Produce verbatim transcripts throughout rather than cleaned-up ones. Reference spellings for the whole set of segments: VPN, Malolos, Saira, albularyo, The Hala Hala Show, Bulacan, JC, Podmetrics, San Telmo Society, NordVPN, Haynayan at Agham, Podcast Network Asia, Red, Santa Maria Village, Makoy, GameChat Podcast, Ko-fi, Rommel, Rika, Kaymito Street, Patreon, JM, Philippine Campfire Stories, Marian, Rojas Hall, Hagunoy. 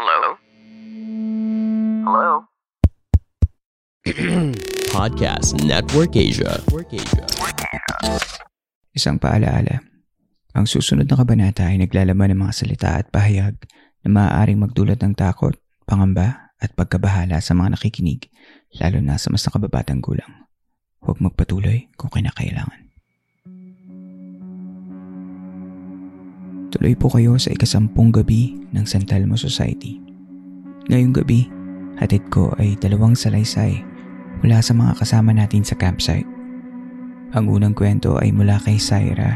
Hello? Hello? Podcast Network Asia. Isang paalaala. Ang susunod na kabanata ay naglalaman ng mga salita at pahayag na maaaring magdulot ng takot, pangamba at pagkabahala sa mga nakikinig, lalo na sa mas nakababatang gulang. Huwag magpatuloy kung kinakailangan. Tuloy po kayo sa ikasampung gabi ng San Telmo Society. Ngayong gabi, hatid ko ay dalawang salaysay mula sa mga kasama natin sa campsite. Ang unang kwento ay mula kay Saira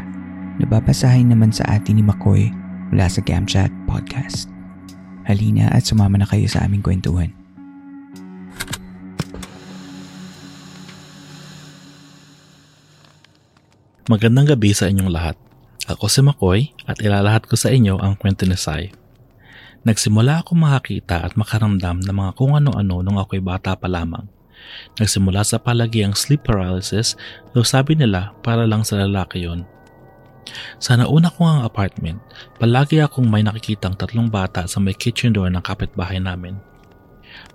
na babasahin naman sa atin ni Makoy mula sa GameChat Podcast. Halina at sumama na kayo sa aming kwentuhan. Magandang gabi sa inyong lahat. Ako si Makoy at ilalahat ko sa inyo ang kwento ni Sai. Nagsimula ako makakita at makaramdam ng mga kung ano-ano nung ako'y bata pa lamang. Nagsimula sa palagiang sleep paralysis, daw sabi nila para lang sa lalaki yon. Sa nauna ko ang apartment, palagi akong may nakikitang tatlong bata sa may kitchen door ng kapitbahay namin.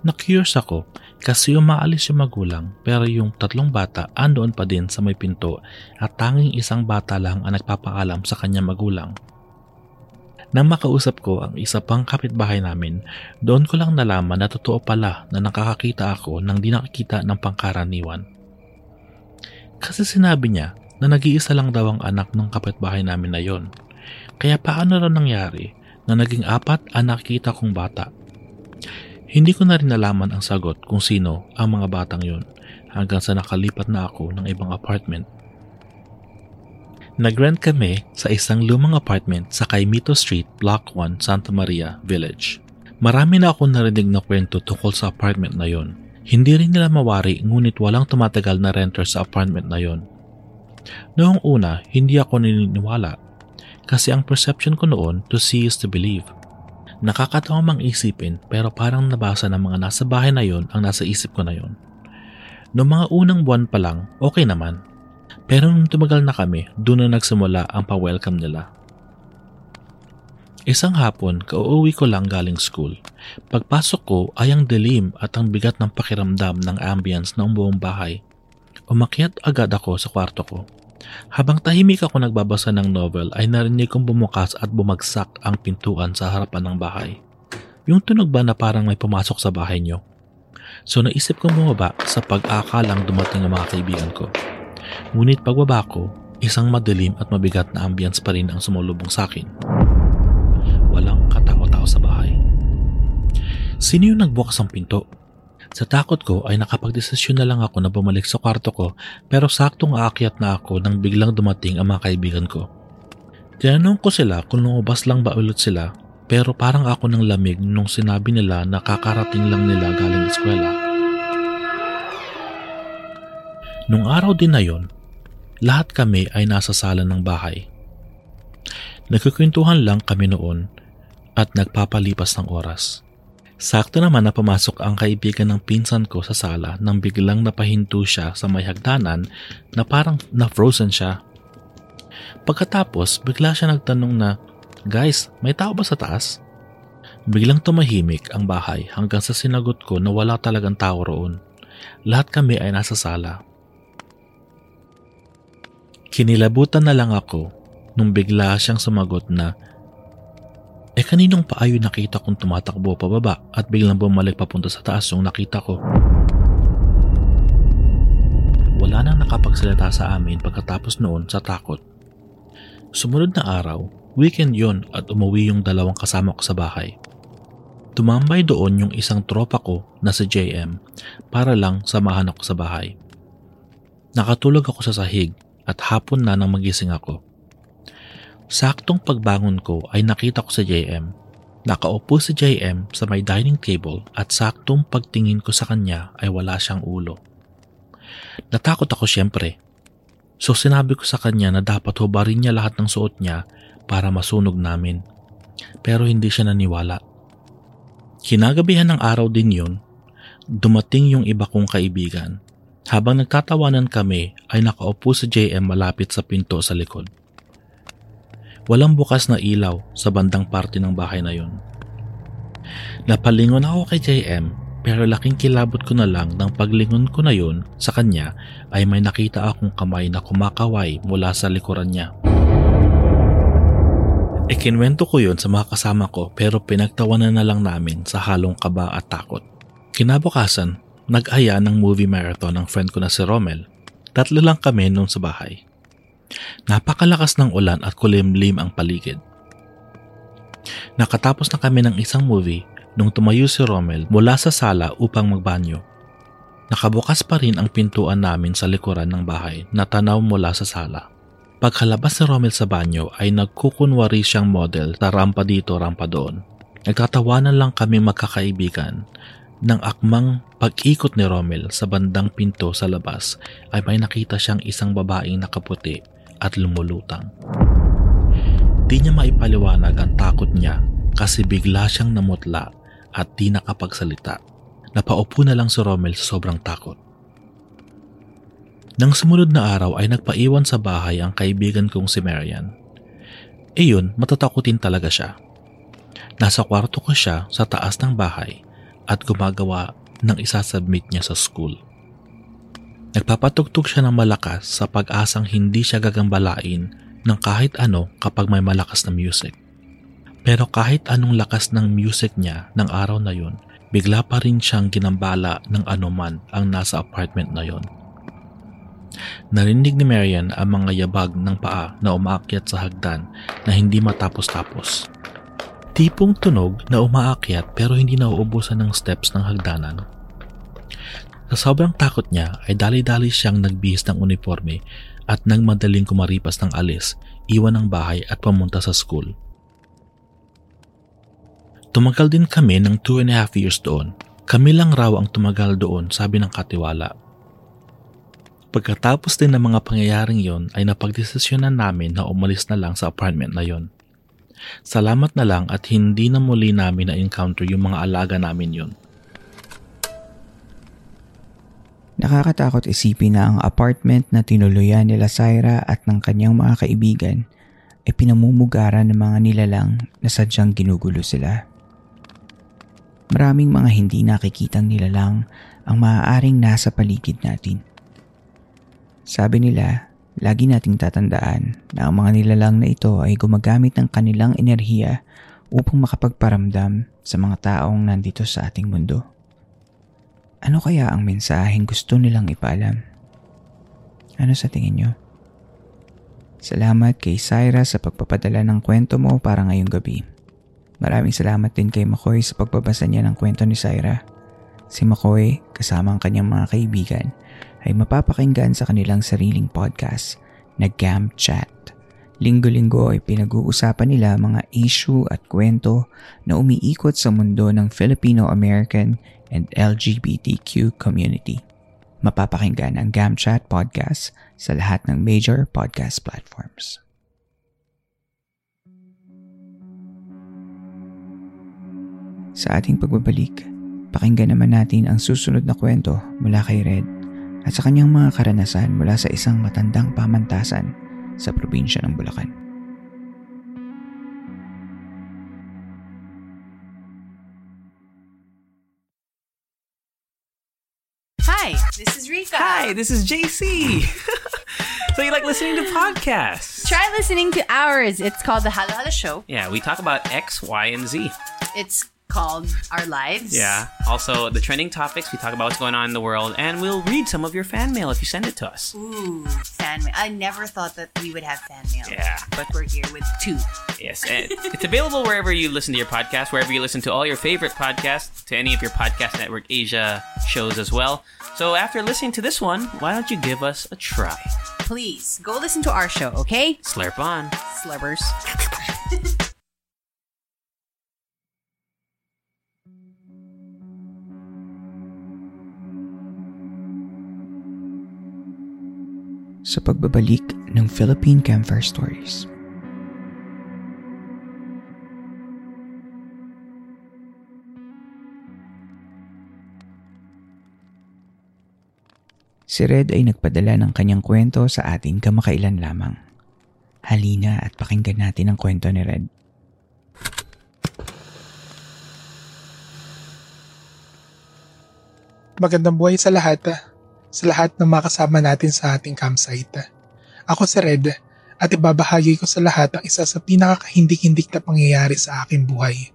Na-curious ako kasi umaalis yung magulang pero yung tatlong bata andoon pa din sa may pinto at tanging isang bata lang ang nagpapaalam sa kanyang magulang. Nang makausap ko ang isa pang kapitbahay namin, doon ko lang nalaman na totoo pala na nakakakita ako ng di nakikita ng pangkaraniwan. Kasi sinabi niya na nag-iisa lang daw ang anak ng kapitbahay namin na yon. Kaya paano raw nangyari na naging apat ang nakikita kong bata? Hindi ko na rin nalaman ang sagot kung sino ang mga batang yun hanggang sa nakalipat na ako ng ibang apartment. Nag-rent kami sa isang lumang apartment sa Kaymito Street, Block one, Santa Maria Village. Marami na akong narinig na kwento tungkol sa apartment na yun. Hindi rin nila mawari ngunit walang tumatagal na renter sa apartment na yun. Noong una, hindi ako naniniwala kasi ang perception ko noon to see is to believe. Nakakatawa mang isipin pero parang nabasa ng mga nasa bahay na yon ang nasa isip ko na yon. Noong mga unang buwan pa lang, okay naman. Pero nung tumagal na kami, doon na nagsimula ang pa-welcome nila. Isang hapon, kauuwi ko lang galing school. Pagpasok ko ay ang dilim at ang bigat ng pakiramdam ng ambience ng buong bahay. Umakyat agad ako sa kwarto ko. Habang tahimik ako nagbabasa ng novel ay narinig kong bumukas at bumagsak ang pintuan sa harapan ng bahay. Yung tunog ba na parang may pumasok sa bahay nyo? So naisip kong bumaba sa pag-akalang dumating ang mga kaibigan ko. Ngunit pagbaba ko, isang madilim at mabigat na ambience pa rin ang sumulubong sa akin. Walang katao-tao sa bahay. Sino yung nagbukas ang pinto? Sa takot ko ay nakapagdesisyon na lang ako na bumalik sa kwarto ko pero saktong aakyat na ako nang biglang dumating ang mga kaibigan ko. Tinanong ko sila kung lumabas lang ba ulit sila pero parang ako ng lamig nung sinabi nila na kakarating lang nila galing eskwela. Nung araw din na yon, lahat kami ay nasa sala ng bahay. Nagkukwentuhan lang kami noon at nagpapalipas ng oras. Sakto naman na pumasok ang kaibigan ng pinsan ko sa sala nang biglang napahinto siya sa may hagdanan na parang na-frozen siya. Pagkatapos, bigla siya nagtanong na, "Guys, may tao ba sa taas?" Biglang tumahimik ang bahay hanggang sa sinagot ko na wala talagang tao roon. Lahat kami ay nasa sala. Kinilabutan na lang ako nung bigla siyang sumagot na, Eh kaninong paayo nakita kong tumatakbo pababa at biglang bumalik papunta sa taas yung nakita ko. Wala nang nakapagsalita sa amin pagkatapos noon sa takot. Sumunod na araw, weekend yon at umuwi yung dalawang kasama ko sa bahay. Tumambay doon yung isang tropa ko na si J M para lang samahan ako sa bahay. Nakatulog ako sa sahig at hapon na nang magising ako. Saktong pagbangon ko ay nakita ko si J M. Nakaupo si J M sa may dining table at saktong pagtingin ko sa kanya ay wala siyang ulo. Natakot ako siyempre. So sinabi ko sa kanya na dapat hubarin niya lahat ng suot niya para masunog namin. Pero hindi siya naniwala. Kinagabihan ng araw din yun, dumating yung iba kong kaibigan. Habang nagtatawanan kami ay nakaupo si J M malapit sa pinto sa likod. Walang bukas na ilaw sa bandang parte ng bahay na yun. Napalingon ako kay J M pero laking kilabot ko na lang nang paglingon ko na yun sa kanya ay may nakita akong kamay na kumakaway mula sa likuran niya. Ikinwento ko yun sa mga kasama ko pero pinagtawanan na lang namin sa halong kaba at takot. Kinabukasan, nag-aya ng movie marathon ang friend ko na si Rommel. Tatlo lang kami noon sa bahay. Napakalakas ng ulan at kulimlim ang paligid. Nakatapos na kami ng isang movie nung tumayo si Rommel mula sa sala upang magbanyo. Nakabukas pa rin ang pintuan namin sa likuran ng bahay na tanaw mula sa sala. Pagkalabas ni Rommel sa banyo ay nagkukunwari siyang model sa rampa dito rampa doon. Nagtatawanan lang kami magkakaibigan nang akmang pag-ikot ni Rommel sa bandang pinto sa labas ay may nakita siyang isang babaeng nakaputi at lumulutang. Di niya maipaliwanag ang takot niya kasi bigla siyang namutla at di nakapagsalita. Napaupo na lang si Rommel sa sobrang takot. Nang sumunod na araw ay nagpaiwan sa bahay ang kaibigan kong si Marian. Iyon, matatakutin talaga siya. Nasa kwarto ko siya sa taas ng bahay at gumagawa ng isasubmit niya sa school. Nagpapatugtog siya ng malakas sa pag-asang hindi siya gagambalain ng kahit ano kapag may malakas na music. Pero kahit anong lakas ng music niya ng araw na yun, bigla pa rin siyang ginambala ng anuman ang nasa apartment na yun. Narinig ni Marian ang mga yabag ng paa na umaakyat sa hagdan na hindi matapos-tapos. Tipong tunog na umaakyat pero hindi nauubusan ng steps ng hagdanan. Sa sobrang takot niya ay dali-dali siyang nagbihis ng uniforme at nang madaling kumaripas ng alis, iwan ang bahay at pamunta sa school. Tumagal din kami ng two and a half years doon. Kami lang raw ang tumagal doon, sabi ng katiwala. Pagkatapos din ng mga pangyayaring yon ay napagdesisyonan namin na umalis na lang sa apartment na yon. Salamat na lang at hindi na muli namin na-encounter yung mga alaga namin yun. Nakakatakot isipin na ang apartment na tinuluyan nila Saira at ng kanyang mga kaibigan ay pinamumugaran ng mga nilalang na sadyang ginugulo sila. Maraming mga hindi nakikitang nilalang ang maaaring nasa paligid natin. Sabi nila, lagi nating tatandaan na ang mga nilalang na ito ay gumagamit ng kanilang enerhiya upang makapagparamdam sa mga taong nandito sa ating mundo. Ano kaya ang mensaheng gusto nilang ipaalam? Ano sa tingin nyo? Salamat kay Saira sa pagpapadala ng kwento mo para ngayong gabi. Maraming salamat din kay Makoy sa pagbabasa niya ng kwento ni Saira. Si Makoy, kasama ang kanyang mga kaibigan, ay mapapakinggan sa kanilang sariling podcast na GameChat. Linggo-linggo ay pinag-uusapan nila mga issue at kwento na umiikot sa mundo ng Filipino-American and L G B T Q community. Mapapakinggan ang GameChat podcast sa lahat ng major podcast platforms. Sa ating pagbabalik, pakinggan naman natin ang susunod na kwento mula kay Red at sa kanyang mga karanasan mula sa isang matandang pamantasan sa probinsya ng Bulacan. Hi, this is Rika. Hi, this is J C. So you like listening to podcasts? Try listening to ours. It's called The Hala Hala Show. Yeah, we talk about X, Y, and Z. It's called Our Lives. Yeah. Also, the trending topics, we talk about what's going on in the world, and we'll read some of your fan mail if you send it to us. Ooh, fan mail. I never thought that we would have fan mail. Yeah. But we're here with two. Yes, and it's available wherever you listen to your podcast, wherever you listen to all your favorite podcasts, to any of your Podcast Network Asia shows as well. So after listening to this one, why don't you give us a try? Please, go listen to our show, okay? Slurp on. Slurpers. Sa pagbabalik ng Philippine Campfire Stories. Si Red ay nagpadala ng kanyang kwento sa atin kamakailan lamang. Halina at pakinggan natin ang kwento ni Red. Magandang buhay sa lahat ah. Sa lahat ng makasama natin sa ating campsite. Ako si Red at ibabahagi ko sa lahat ang isa sa pinakakahindik-hindik na pangyayari sa aking buhay.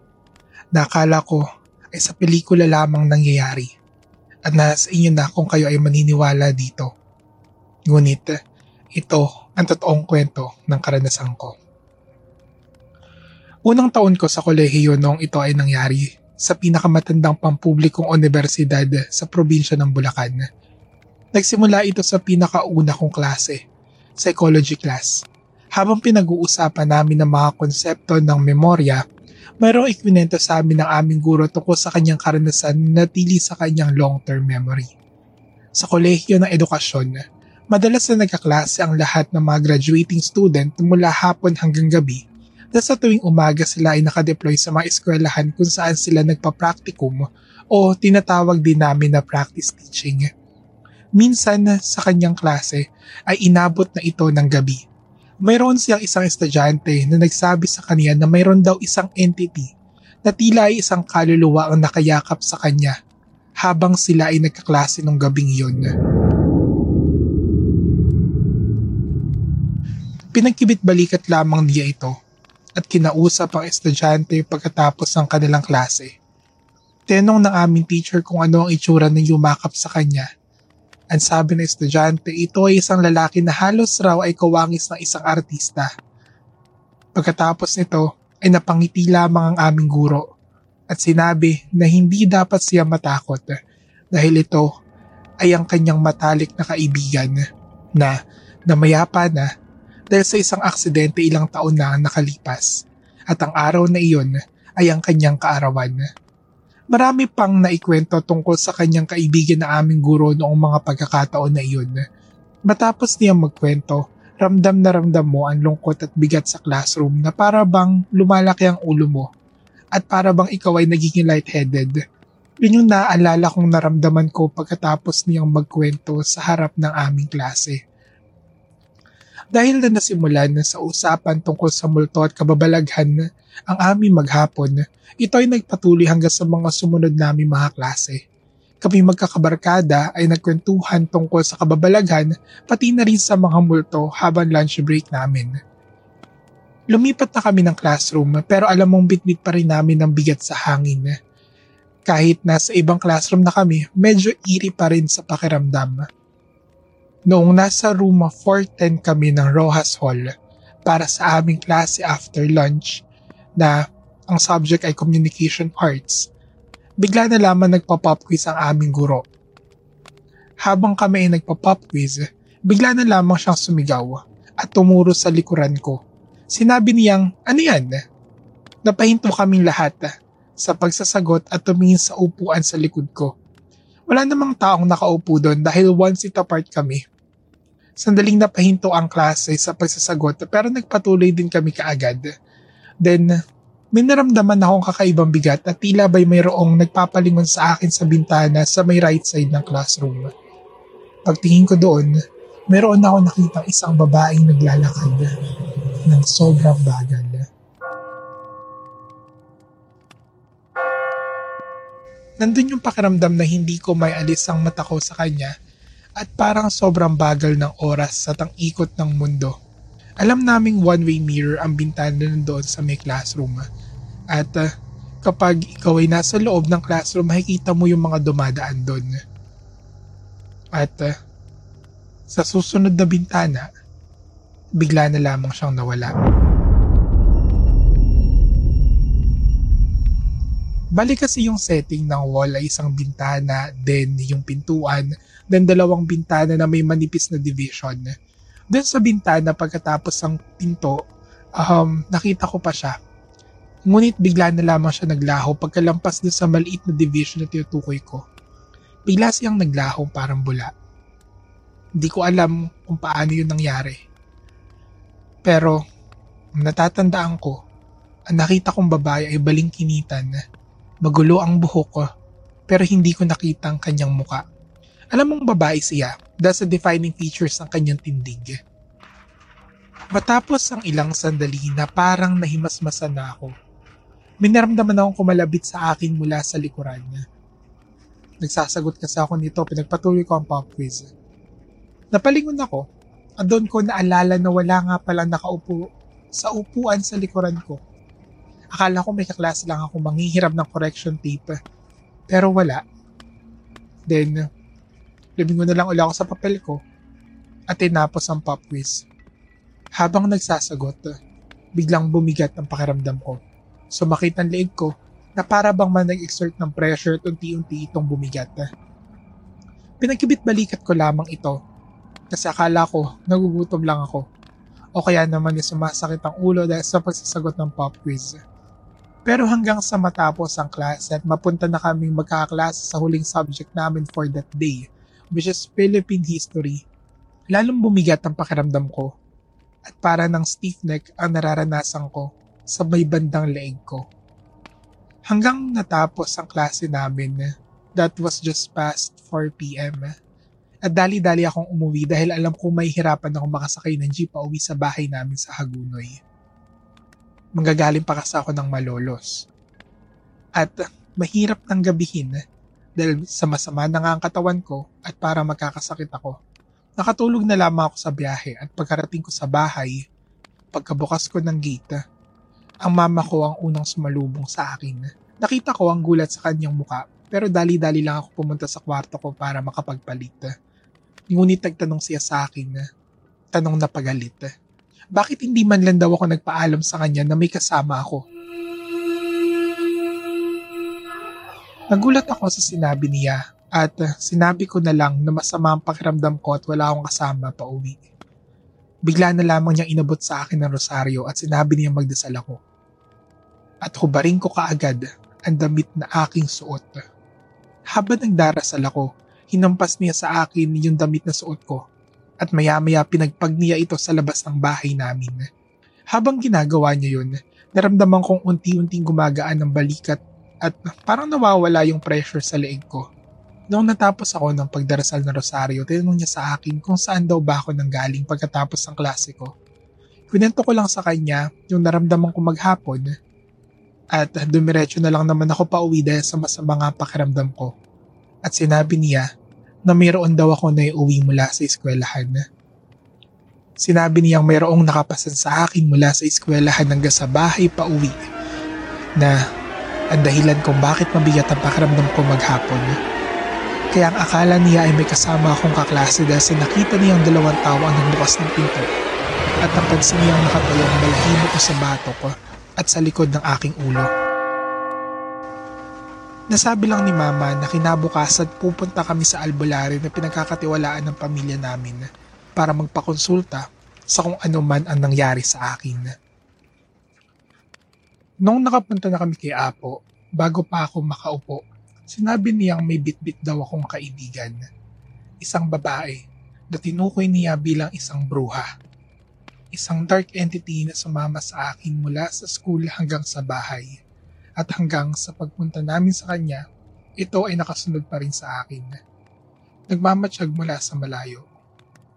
Nakala ko ay sa pelikula lamang nangyayari at nasa inyo na kung kayo ay maniniwala dito. Ngunit ito ang totoong kwento ng karanasan ko. Unang taon ko sa kolehiyo noong ito ay nangyari sa pinakamatandang pampublikong unibersidad sa probinsya ng Bulacan. Nagsimula ito sa pinakauna kong klase, psychology class. Habang pinag-uusapan namin ang mga konsepto ng memorya, mayroong ikwinento sa amin ng aming guro tungkol sa kanyang karanasan na natili sa kanyang long-term memory. Sa kolehiyo ng edukasyon, madalas na nagkaklase ang lahat ng mga graduating student mula hapon hanggang gabi na sa tuwing umaga sila ay nakadeploy sa mga eskwelahan kung saan sila nagpa-practicum o tinatawag din namin na practice teaching. Minsan sa kanyang klase ay inabot na ito ng gabi. Mayroon siyang isang estudyante na nagsabi sa kanya na mayroon daw isang entity na tila ay isang kaluluwa ang nakayakap sa kanya habang sila ay nagkaklase nung gabing iyon. Pinagkibit-balikat lamang niya ito at kinausap ang estudyante pagkatapos ng kanilang klase. Tinanong ng aming teacher kung ano ang itsura ng yumakap sa kanya. Ang sabi ng estudyante, ito ay isang lalaki na halos raw ay kawangis ng isang artista. Pagkatapos nito ay napangiti lamang ang aming guro at sinabi na hindi dapat siya matakot dahil ito ay ang kanyang matalik na kaibigan na namayapa na dahil sa isang aksidente ilang taon na nakalipas at ang araw na iyon ay ang kanyang kaarawan. Marami pang naikwento tungkol sa kanyang kaibigan na aming guro noong mga pagkakataon na iyon. Matapos niya magkwento, ramdam na ramdam mo ang lungkot at bigat sa classroom na para bang lumalaki ang ulo mo at para bang ikaw ay nagiging lightheaded. Yun yung naaalala kong naramdaman ko pagkatapos niyang magkwento sa harap ng aming klase. Dahil na nasimulan sa usapan tungkol sa multo at kababalaghan ang aming maghapon, ito ay nagpatuloy hanggang sa mga sumunod naming mga klase. Kami magkakabarkada ay nagkwentuhan tungkol sa kababalaghan pati na rin sa mga multo habang lunch break namin. Lumipat na kami ng classroom pero alam mong bitbit pa rin namin ang bigat sa hangin. Kahit nasa ibang classroom na kami, medyo eerie pa rin sa pakiramdam. Noong nasa room four ten kami ng Rojas Hall para sa aming klase after lunch na ang subject ay Communication Arts, bigla na lamang nagpa-pop quiz ang aming guro. Habang kami ay nagpa-pop quiz, bigla na lamang siyang sumigaw at tumuro sa likuran ko. Sinabi niyang, ano yan? Napahinto kaming lahat sa pagsasagot at tumingin sa upuan sa likod ko. Wala namang taong nakaupo doon dahil one seat apart kami. Sandaling napahinto ang klase sa pagsasagot pero nagpatuloy din kami kaagad. Then, may naramdaman akong kakaibang bigat at tila ba'y mayroong nagpapalingon sa akin sa bintana sa may right side ng classroom. Pagtingin ko doon, mayroon ako nakitang isang babaeng naglalakad ng sobrang bagal. Nandun yung pakiramdam na hindi ko may alis ang mata ko sa kanya at parang sobrang bagal ng oras sa tang-ikot ng mundo. Alam naming one-way mirror ang bintana nandoon sa may classroom at uh, kapag ikaw ay nasa loob ng classroom makikita mo yung mga dumadaan doon. At uh, sa susunod na bintana, bigla na lamang siyang nawala. Bali kasi yung setting ng wall ay isang bintana, then yung pintuan, then dalawang bintana na may manipis na division. Doon sa bintana pagkatapos ng pinto, um, nakita ko pa siya. Ngunit bigla na lamang siya naglaho pagkalampas doon sa maliit na division na tinutukoy ko. Bigla siyang naglaho parang bula. Hindi ko alam kung paano yun nangyari. Pero natatandaan ko, ang nakita kong babae ay balingkinitan. Magulo ang buhok ko, pero hindi ko nakita ang kanyang muka. Alam mong babae siya dahil sa defining features ng kanyang tindig. Matapos ang ilang sandali na parang nahimasmasan na ako, minaramdaman akong kumalabit sa akin mula sa likuran. Nagsasagot kasi ako nito, pinagpatuloy ko ang pop quiz. Napalingon ako, at doon ko naalala na wala nga pala nakaupo sa upuan sa likuran ko. Akala ko may kaklase lang ako manghihiram ng correction tape, pero wala. Then, lumingon na lang uli ako sa papel ko at tinapos ang pop quiz. Habang nagsasagot, biglang bumigat ang pakiramdam ko. Sumakit ang leeg ko na para bang man nag-exert ng pressure at unti-unti itong bumigat. Pinagkibit-balikat ko lamang ito kasi akala ko nagugutom lang ako o kaya naman yung sumasakit ang ulo dahil sa pagsasagot ng pop quiz. Pero hanggang sa matapos ang class at mapunta na kaming magkakaklase sa huling subject namin for that day, which is Philippine history, lalong bumigat ang pakiramdam ko at para ng stiff neck ang nararanasan ko sa may bandang leeg ko. Hanggang natapos ang klase namin, that was just past four p.m. At dali-dali akong umuwi dahil alam ko may hirapan akong makasakay ng jeep pauwi sa bahay namin sa Hagunoy. Manggagaling pa kasi ako ng Malolos. At mahirap nang gabihin dahil sama-sama na nga ang katawan ko at para magkakasakit ako. Nakatulog na lamang ako sa biyahe at pagkarating ko sa bahay, pagkabukas ko ng gate, ang mama ko ang unang sumalubong sa akin. Nakita ko ang gulat sa kanyang muka, pero dali-dali lang ako pumunta sa kwarto ko para makapagpalit. Ngunit nagtanong siya sa akin, tanong na pagalit. Bakit hindi man lang daw ako nagpaalam sa kanya na may kasama ako? Nagulat ako sa sinabi niya at sinabi ko na lang na masama ang pakiramdam ko at wala akong kasama pa uwi. Bigla na lamang niyang inabot sa akin ng rosaryo at sinabi niya magdasal ako. At hubarin ko kaagad ang damit na aking suot. Habang nagdarasal ako, hinampas niya sa akin yung damit na suot ko at maya-maya pinagpag niya ito sa labas ng bahay namin. Habang ginagawa niya yun, naramdaman kong unti-unting gumagaan ang balikat at parang nawawala yung pressure sa leeg ko. Noong natapos ako ng pagdarasal na rosaryo, tinanong niya sa akin kung saan daw ba ako nanggaling pagkatapos ng klase ko. Kwento ko lang sa kanya yung naramdaman ko maghapon at dumiretso na lang naman ako pauwi dahil sa masama nga pakiramdam ko. At sinabi niya na mayroon daw ako na iuwi mula sa eskwelahan. Sinabi niyang mayroong nakapasan sa akin mula sa eskwelahan hanggang sa bahay pauwi na ang dahilan kung bakit mabigat ang pakiramdam ko maghapon. Kaya ang akala niya ay may kasama akong kaklase dahil sinakita niyang dalawang tao ang nagbukas ng pinto at ang pansin niyang nakatayong malahimo ko sa bato ko at sa likod ng aking ulo. Nasabi lang ni Mama na kinabukasan pupunta kami sa albularyo na pinagkakatiwalaan ng pamilya namin para magpakonsulta sa kung ano man ang nangyari sa akin. Noong nakapunta na kami kay Apo, bago pa ako makaupo, sinabi niyang may bitbit daw akong kaibigan, isang babae na tinukoy niya bilang isang bruha. Isang dark entity na sumama sa akin mula sa school hanggang sa bahay. At hanggang sa pagpunta namin sa kanya, ito ay nakasunod pa rin sa akin. Nagmamatsyag mula sa malayo.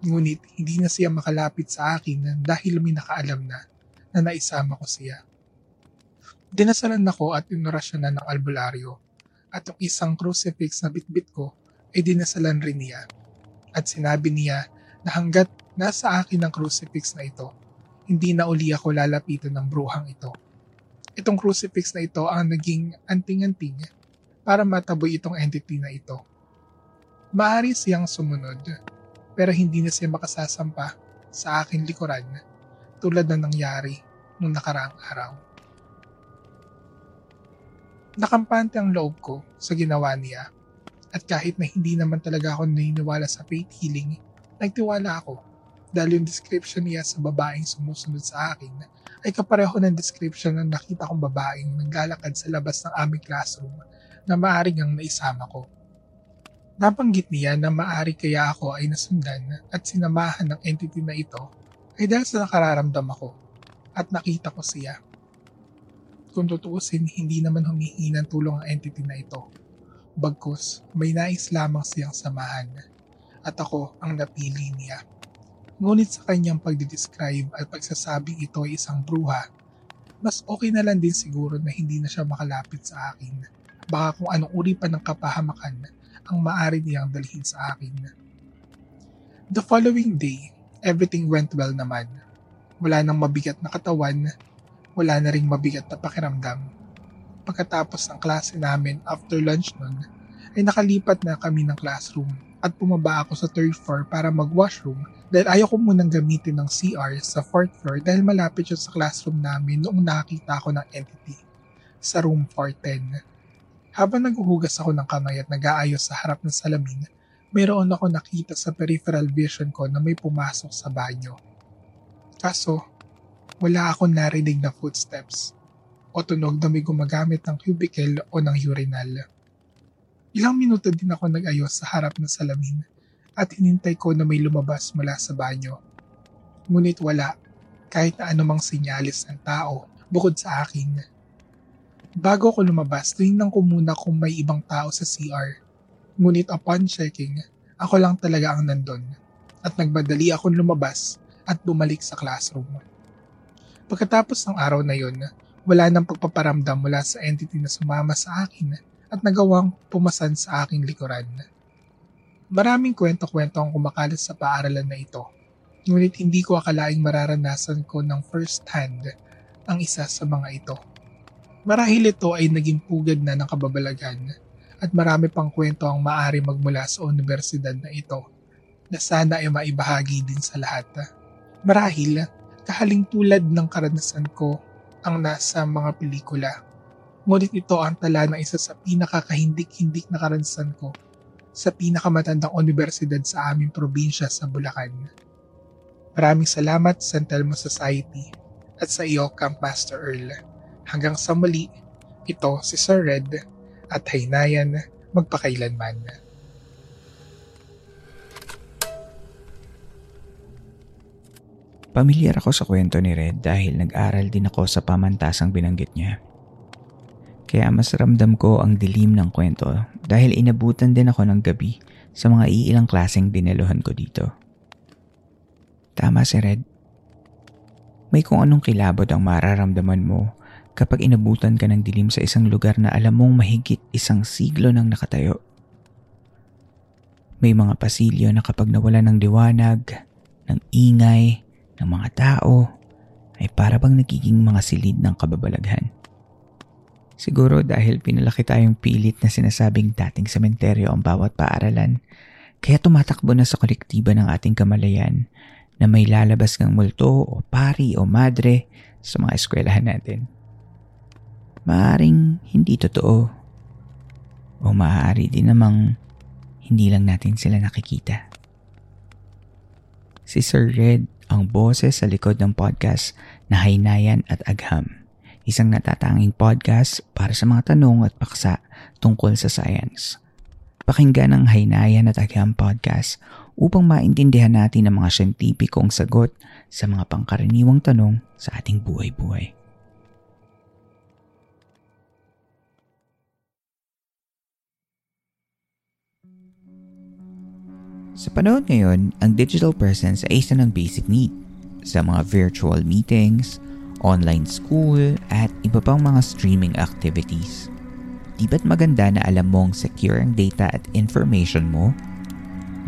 Ngunit hindi na siya makalapit sa akin dahil may nakaalam na na naisama ko siya. Dinasalan ako at inorasyonan ng albularyo. At ang isang crucifix na bitbit ko ay dinasalan rin niya. At sinabi niya na hanggat nasa akin ang crucifix na ito, hindi na uli ako lalapitan ng bruhang ito. Itong crucifix na ito ang naging anting-anting para mataboy itong entity na ito. Maaari siyang sumunod, pero hindi na siya makasasampa sa aking likuran tulad na nangyari noong nakaraang araw. Nakampante ang loob ko sa ginawa niya. At kahit na hindi naman talaga ako naniniwala sa faith healing, nagtiwala ako dahil yung description niya sa babaeng sumusunod sa akin ay kapareho ng description ng nakita kong babaeng naglalakad sa labas ng aming classroom na maaaring ang naisama ko. Nabanggit niya na maari kaya ako ay nasundan at sinamahan ng entity na ito ay dahil sa nakararamdam ako at nakita ko siya. Kung tutuusin, hindi naman humihingi ng tulong ang entity na ito. Bagkus, may nais lamang siyang samahan at ako ang napili niya. Ngunit sa kanyang pagdidescribe at pagsasabing ito ay isang bruha, mas okay na lang din siguro na hindi na siya makalapit sa akin. Baka kung anong uri pa ng kapahamakan ang maaari niyang dalhin sa akin. The following day, everything went well naman. Wala nang mabigat na katawan, wala na ring mabigat na pakiramdam. Pagkatapos ng klase namin after lunch nun, ay nakalipat na kami ng classroom at pumaba ako sa third floor para mag-washroom dahil ayaw ko munang gamitin ng C R sa fourth floor dahil malapit siya sa classroom namin noong nakakita ko ng entity sa room four ten. Habang naghuhugas ako ng kamay at nag-aayos sa harap ng salamin, mayroon ako nakita sa peripheral vision ko na may pumasok sa banyo. Kaso, wala akong narinig na footsteps o tunog na may gumagamit ng cubicle o ng urinal. Ilang minuto din ako nag-ayos sa harap ng salamin at hinintay ko na may lumabas mula sa banyo. Ngunit wala, kahit na anumang sinyalis ng tao bukod sa akin. Bago ko lumabas, tinignan ko muna kung may ibang tao sa C R. Ngunit upon checking, ako lang talaga ang nandun at nagmadali akong lumabas at bumalik sa classroom. Pagkatapos ng araw na yun, wala nang pagpaparamdam mula sa entity na sumama sa akin at nagawang pumasan sa aking likuran. Maraming kwento-kwento ang kumakalat sa paaralan na ito, ngunit hindi ko akalaing mararanasan ko ng first hand ang isa sa mga ito. Marahil ito ay naging pugad na ng kababalagan at marami pang kwento ang maaari magmula sa unibersidad na ito na sana ay maibahagi din sa lahat. Marahil kahaling tulad ng karanasan ko ang nasa mga pelikula, ngunit ito ang tala ng isa sa pinakakahindik-hindik na karanasan ko sa pinakamatandang unibersidad sa aming probinsya sa Bulacan. Maraming salamat San Telmo Society at sa iyo, Camp Master Earl. Hanggang sa muli, ito si Sir Red at Haynayan magpakailanman. Pamilyar ako sa kwento ni Red dahil nag-aral din ako sa pamantasang binanggit niya. Kaya mas ramdam ko ang dilim ng kwento dahil inabutan din ako ng gabi sa mga iilang klaseng dinelohan ko dito. Tama si Red. May kung anong kilabot ang mararamdaman mo kapag inabutan ka ng dilim sa isang lugar na alam mong mahigit isang siglo nang nakatayo. May mga pasilyo na kapag nawala ng liwanag, ng ingay, ng mga tao, ay para bang nagiging mga silid ng kababalaghan. Siguro dahil pinalaki tayong pilit na sinasabing dating sementeryo ang bawat paaralan, kaya tumatakbo na sa kolektiba ng ating kamalayan na may lalabas ng multo o pari o madre sa mga eskwelahan natin. Maaring hindi totoo o maaari din namang hindi lang natin sila nakikita. Si Sir Red ang boses sa likod ng podcast na Haynayan at Agham. Isang natatanging podcast para sa mga tanong at paksa tungkol sa science. Pakinggan ang Haynayan at Agham podcast upang maintindihan natin ang mga siyentipikong sagot sa mga pangkaraniwang tanong sa ating buhay-buhay. Sa panahon ngayon, ang digital presence ay isa ng basic need sa mga virtual meetings, online school at iba pang mga streaming activities. Di ba't maganda na alam mong secure ang data at information mo?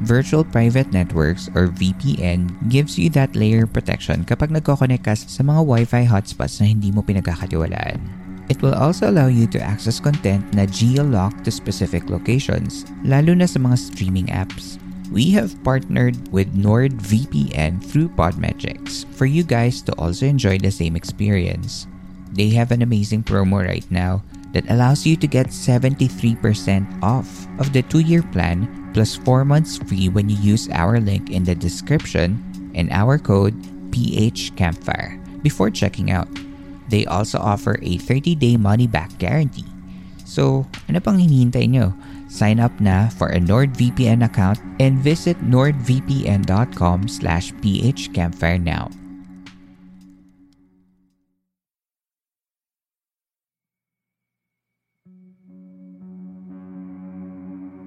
Virtual Private Networks or V P N gives you that layer protection kapag nagkoconnect ka sa mga Wi-Fi hotspots na hindi mo pinagkakatiwalaan. It will also allow you to access content na geo-locked to specific locations, lalo na sa mga streaming apps. We have partnered with NordVPN through Podmetrics for you guys to also enjoy the same experience. They have an amazing promo right now that allows you to get seventy-three percent off of the two-year plan plus four months free when you use our link in the description and our code PHCampfire before checking out. They also offer a thirty-day money-back guarantee. So, ano pang hinihintay nyo? Sign up na for a NordVPN account and visit nordvpn.com slash phcampfire now.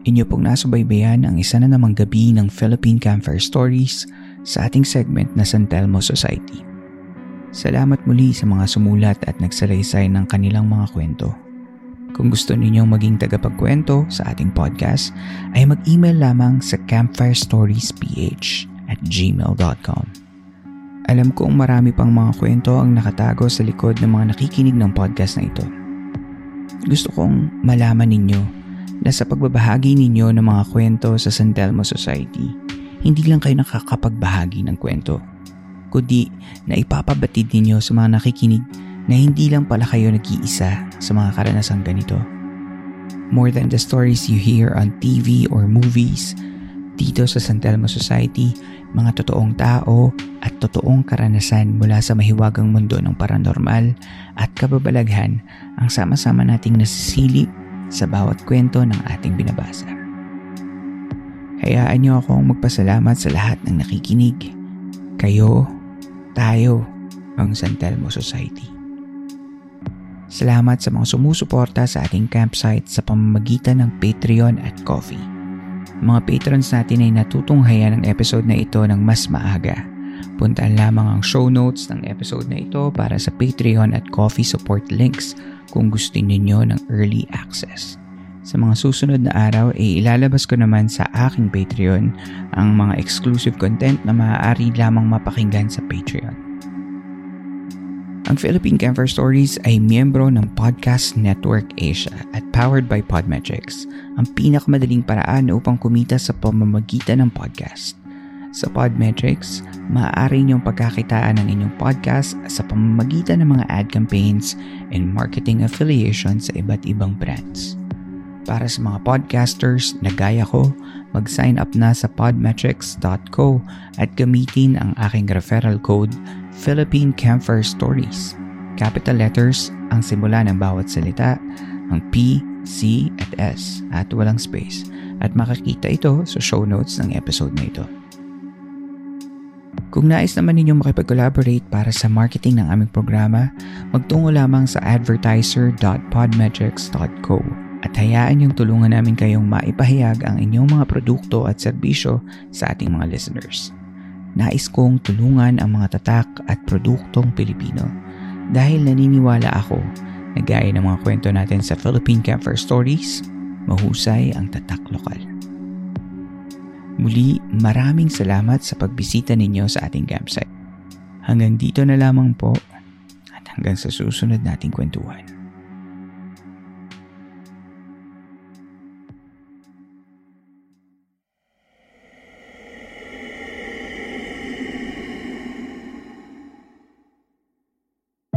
Inyo pong nasubaybayan ang isa na namang gabi ng Philippine Campfire Stories sa ating segment na San Telmo Society. Salamat muli sa mga sumulat at nagsalaysay ng kanilang mga kwento. Kung gusto ninyong maging tagapagkwento sa ating podcast, ay mag-email lamang sa campfirestoriesph at gmail.com. Alam kong marami pang mga kwento ang nakatago sa likod ng mga nakikinig ng podcast na ito. Gusto kong malaman ninyo na sa pagbabahagi ninyo ng mga kwento sa San Telmo Society, hindi lang kayo nakakapagbahagi ng kwento, kundi na ipapabatid ninyo sa mga nakikinig na hindi lang pala kayo nag-iisa sa mga karanasang ganito. More than the stories you hear on T V or movies, dito sa San Telmo Society, mga totoong tao at totoong karanasan mula sa mahiwagang mundo ng paranormal at kababalaghan ang sama-sama nating nasisili sa bawat kwento ng ating binabasa. Hayaan niyo akong magpasalamat sa lahat ng nakikinig. Kayo, tayo, ang San Telmo Society. Salamat sa mga sumusuporta sa ating campsite sa pamamagitan ng Patreon at Ko-fi. Mga patrons natin ay natutunghayan ng episode na ito ng mas maaga. Puntaan lamang ang show notes ng episode na ito para sa Patreon at Ko-fi support links kung gusto ninyo ng early access. Sa mga susunod na araw ay ilalabas ko naman sa aking Patreon ang mga exclusive content na maaari lamang mapakinggan sa Patreon. Ang Philippine Campfire Stories ay miyembro ng Podcast Network Asia at powered by Podmetrics, ang pinakamadaling paraan upang kumita sa pamamagitan ng podcast. Sa Podmetrics, maaari niyong pagkakitaan ng inyong podcast sa pamamagitan ng mga ad campaigns and marketing affiliations sa iba't ibang brands. Para sa mga podcasters na gaya ko, mag-sign up na sa podmetrics dot co at gamitin ang aking referral code Philippine Campfire Stories. Capital letters ang simula ng bawat salita, ang P, C, at S, at walang space. At makikita ito sa show notes ng episode na ito. Kung nais naman ninyong makipag-collaborate para sa marketing ng aming programa, magtungo lamang sa advertiser dot podmetrics dot co at hayaan niyong tulungan namin kayong maipahayag ang inyong mga produkto at serbisyo sa ating mga listeners. Nais kong tulungan ang mga tatak at produktong Pilipino dahil naniniwala ako na gaya ng mga kwento natin sa Philippine Campfire Stories, mahusay ang tatak lokal. Muli, maraming salamat sa pagbisita ninyo sa ating campsite. Hanggang dito na lamang po at hanggang sa susunod nating kwentuhan.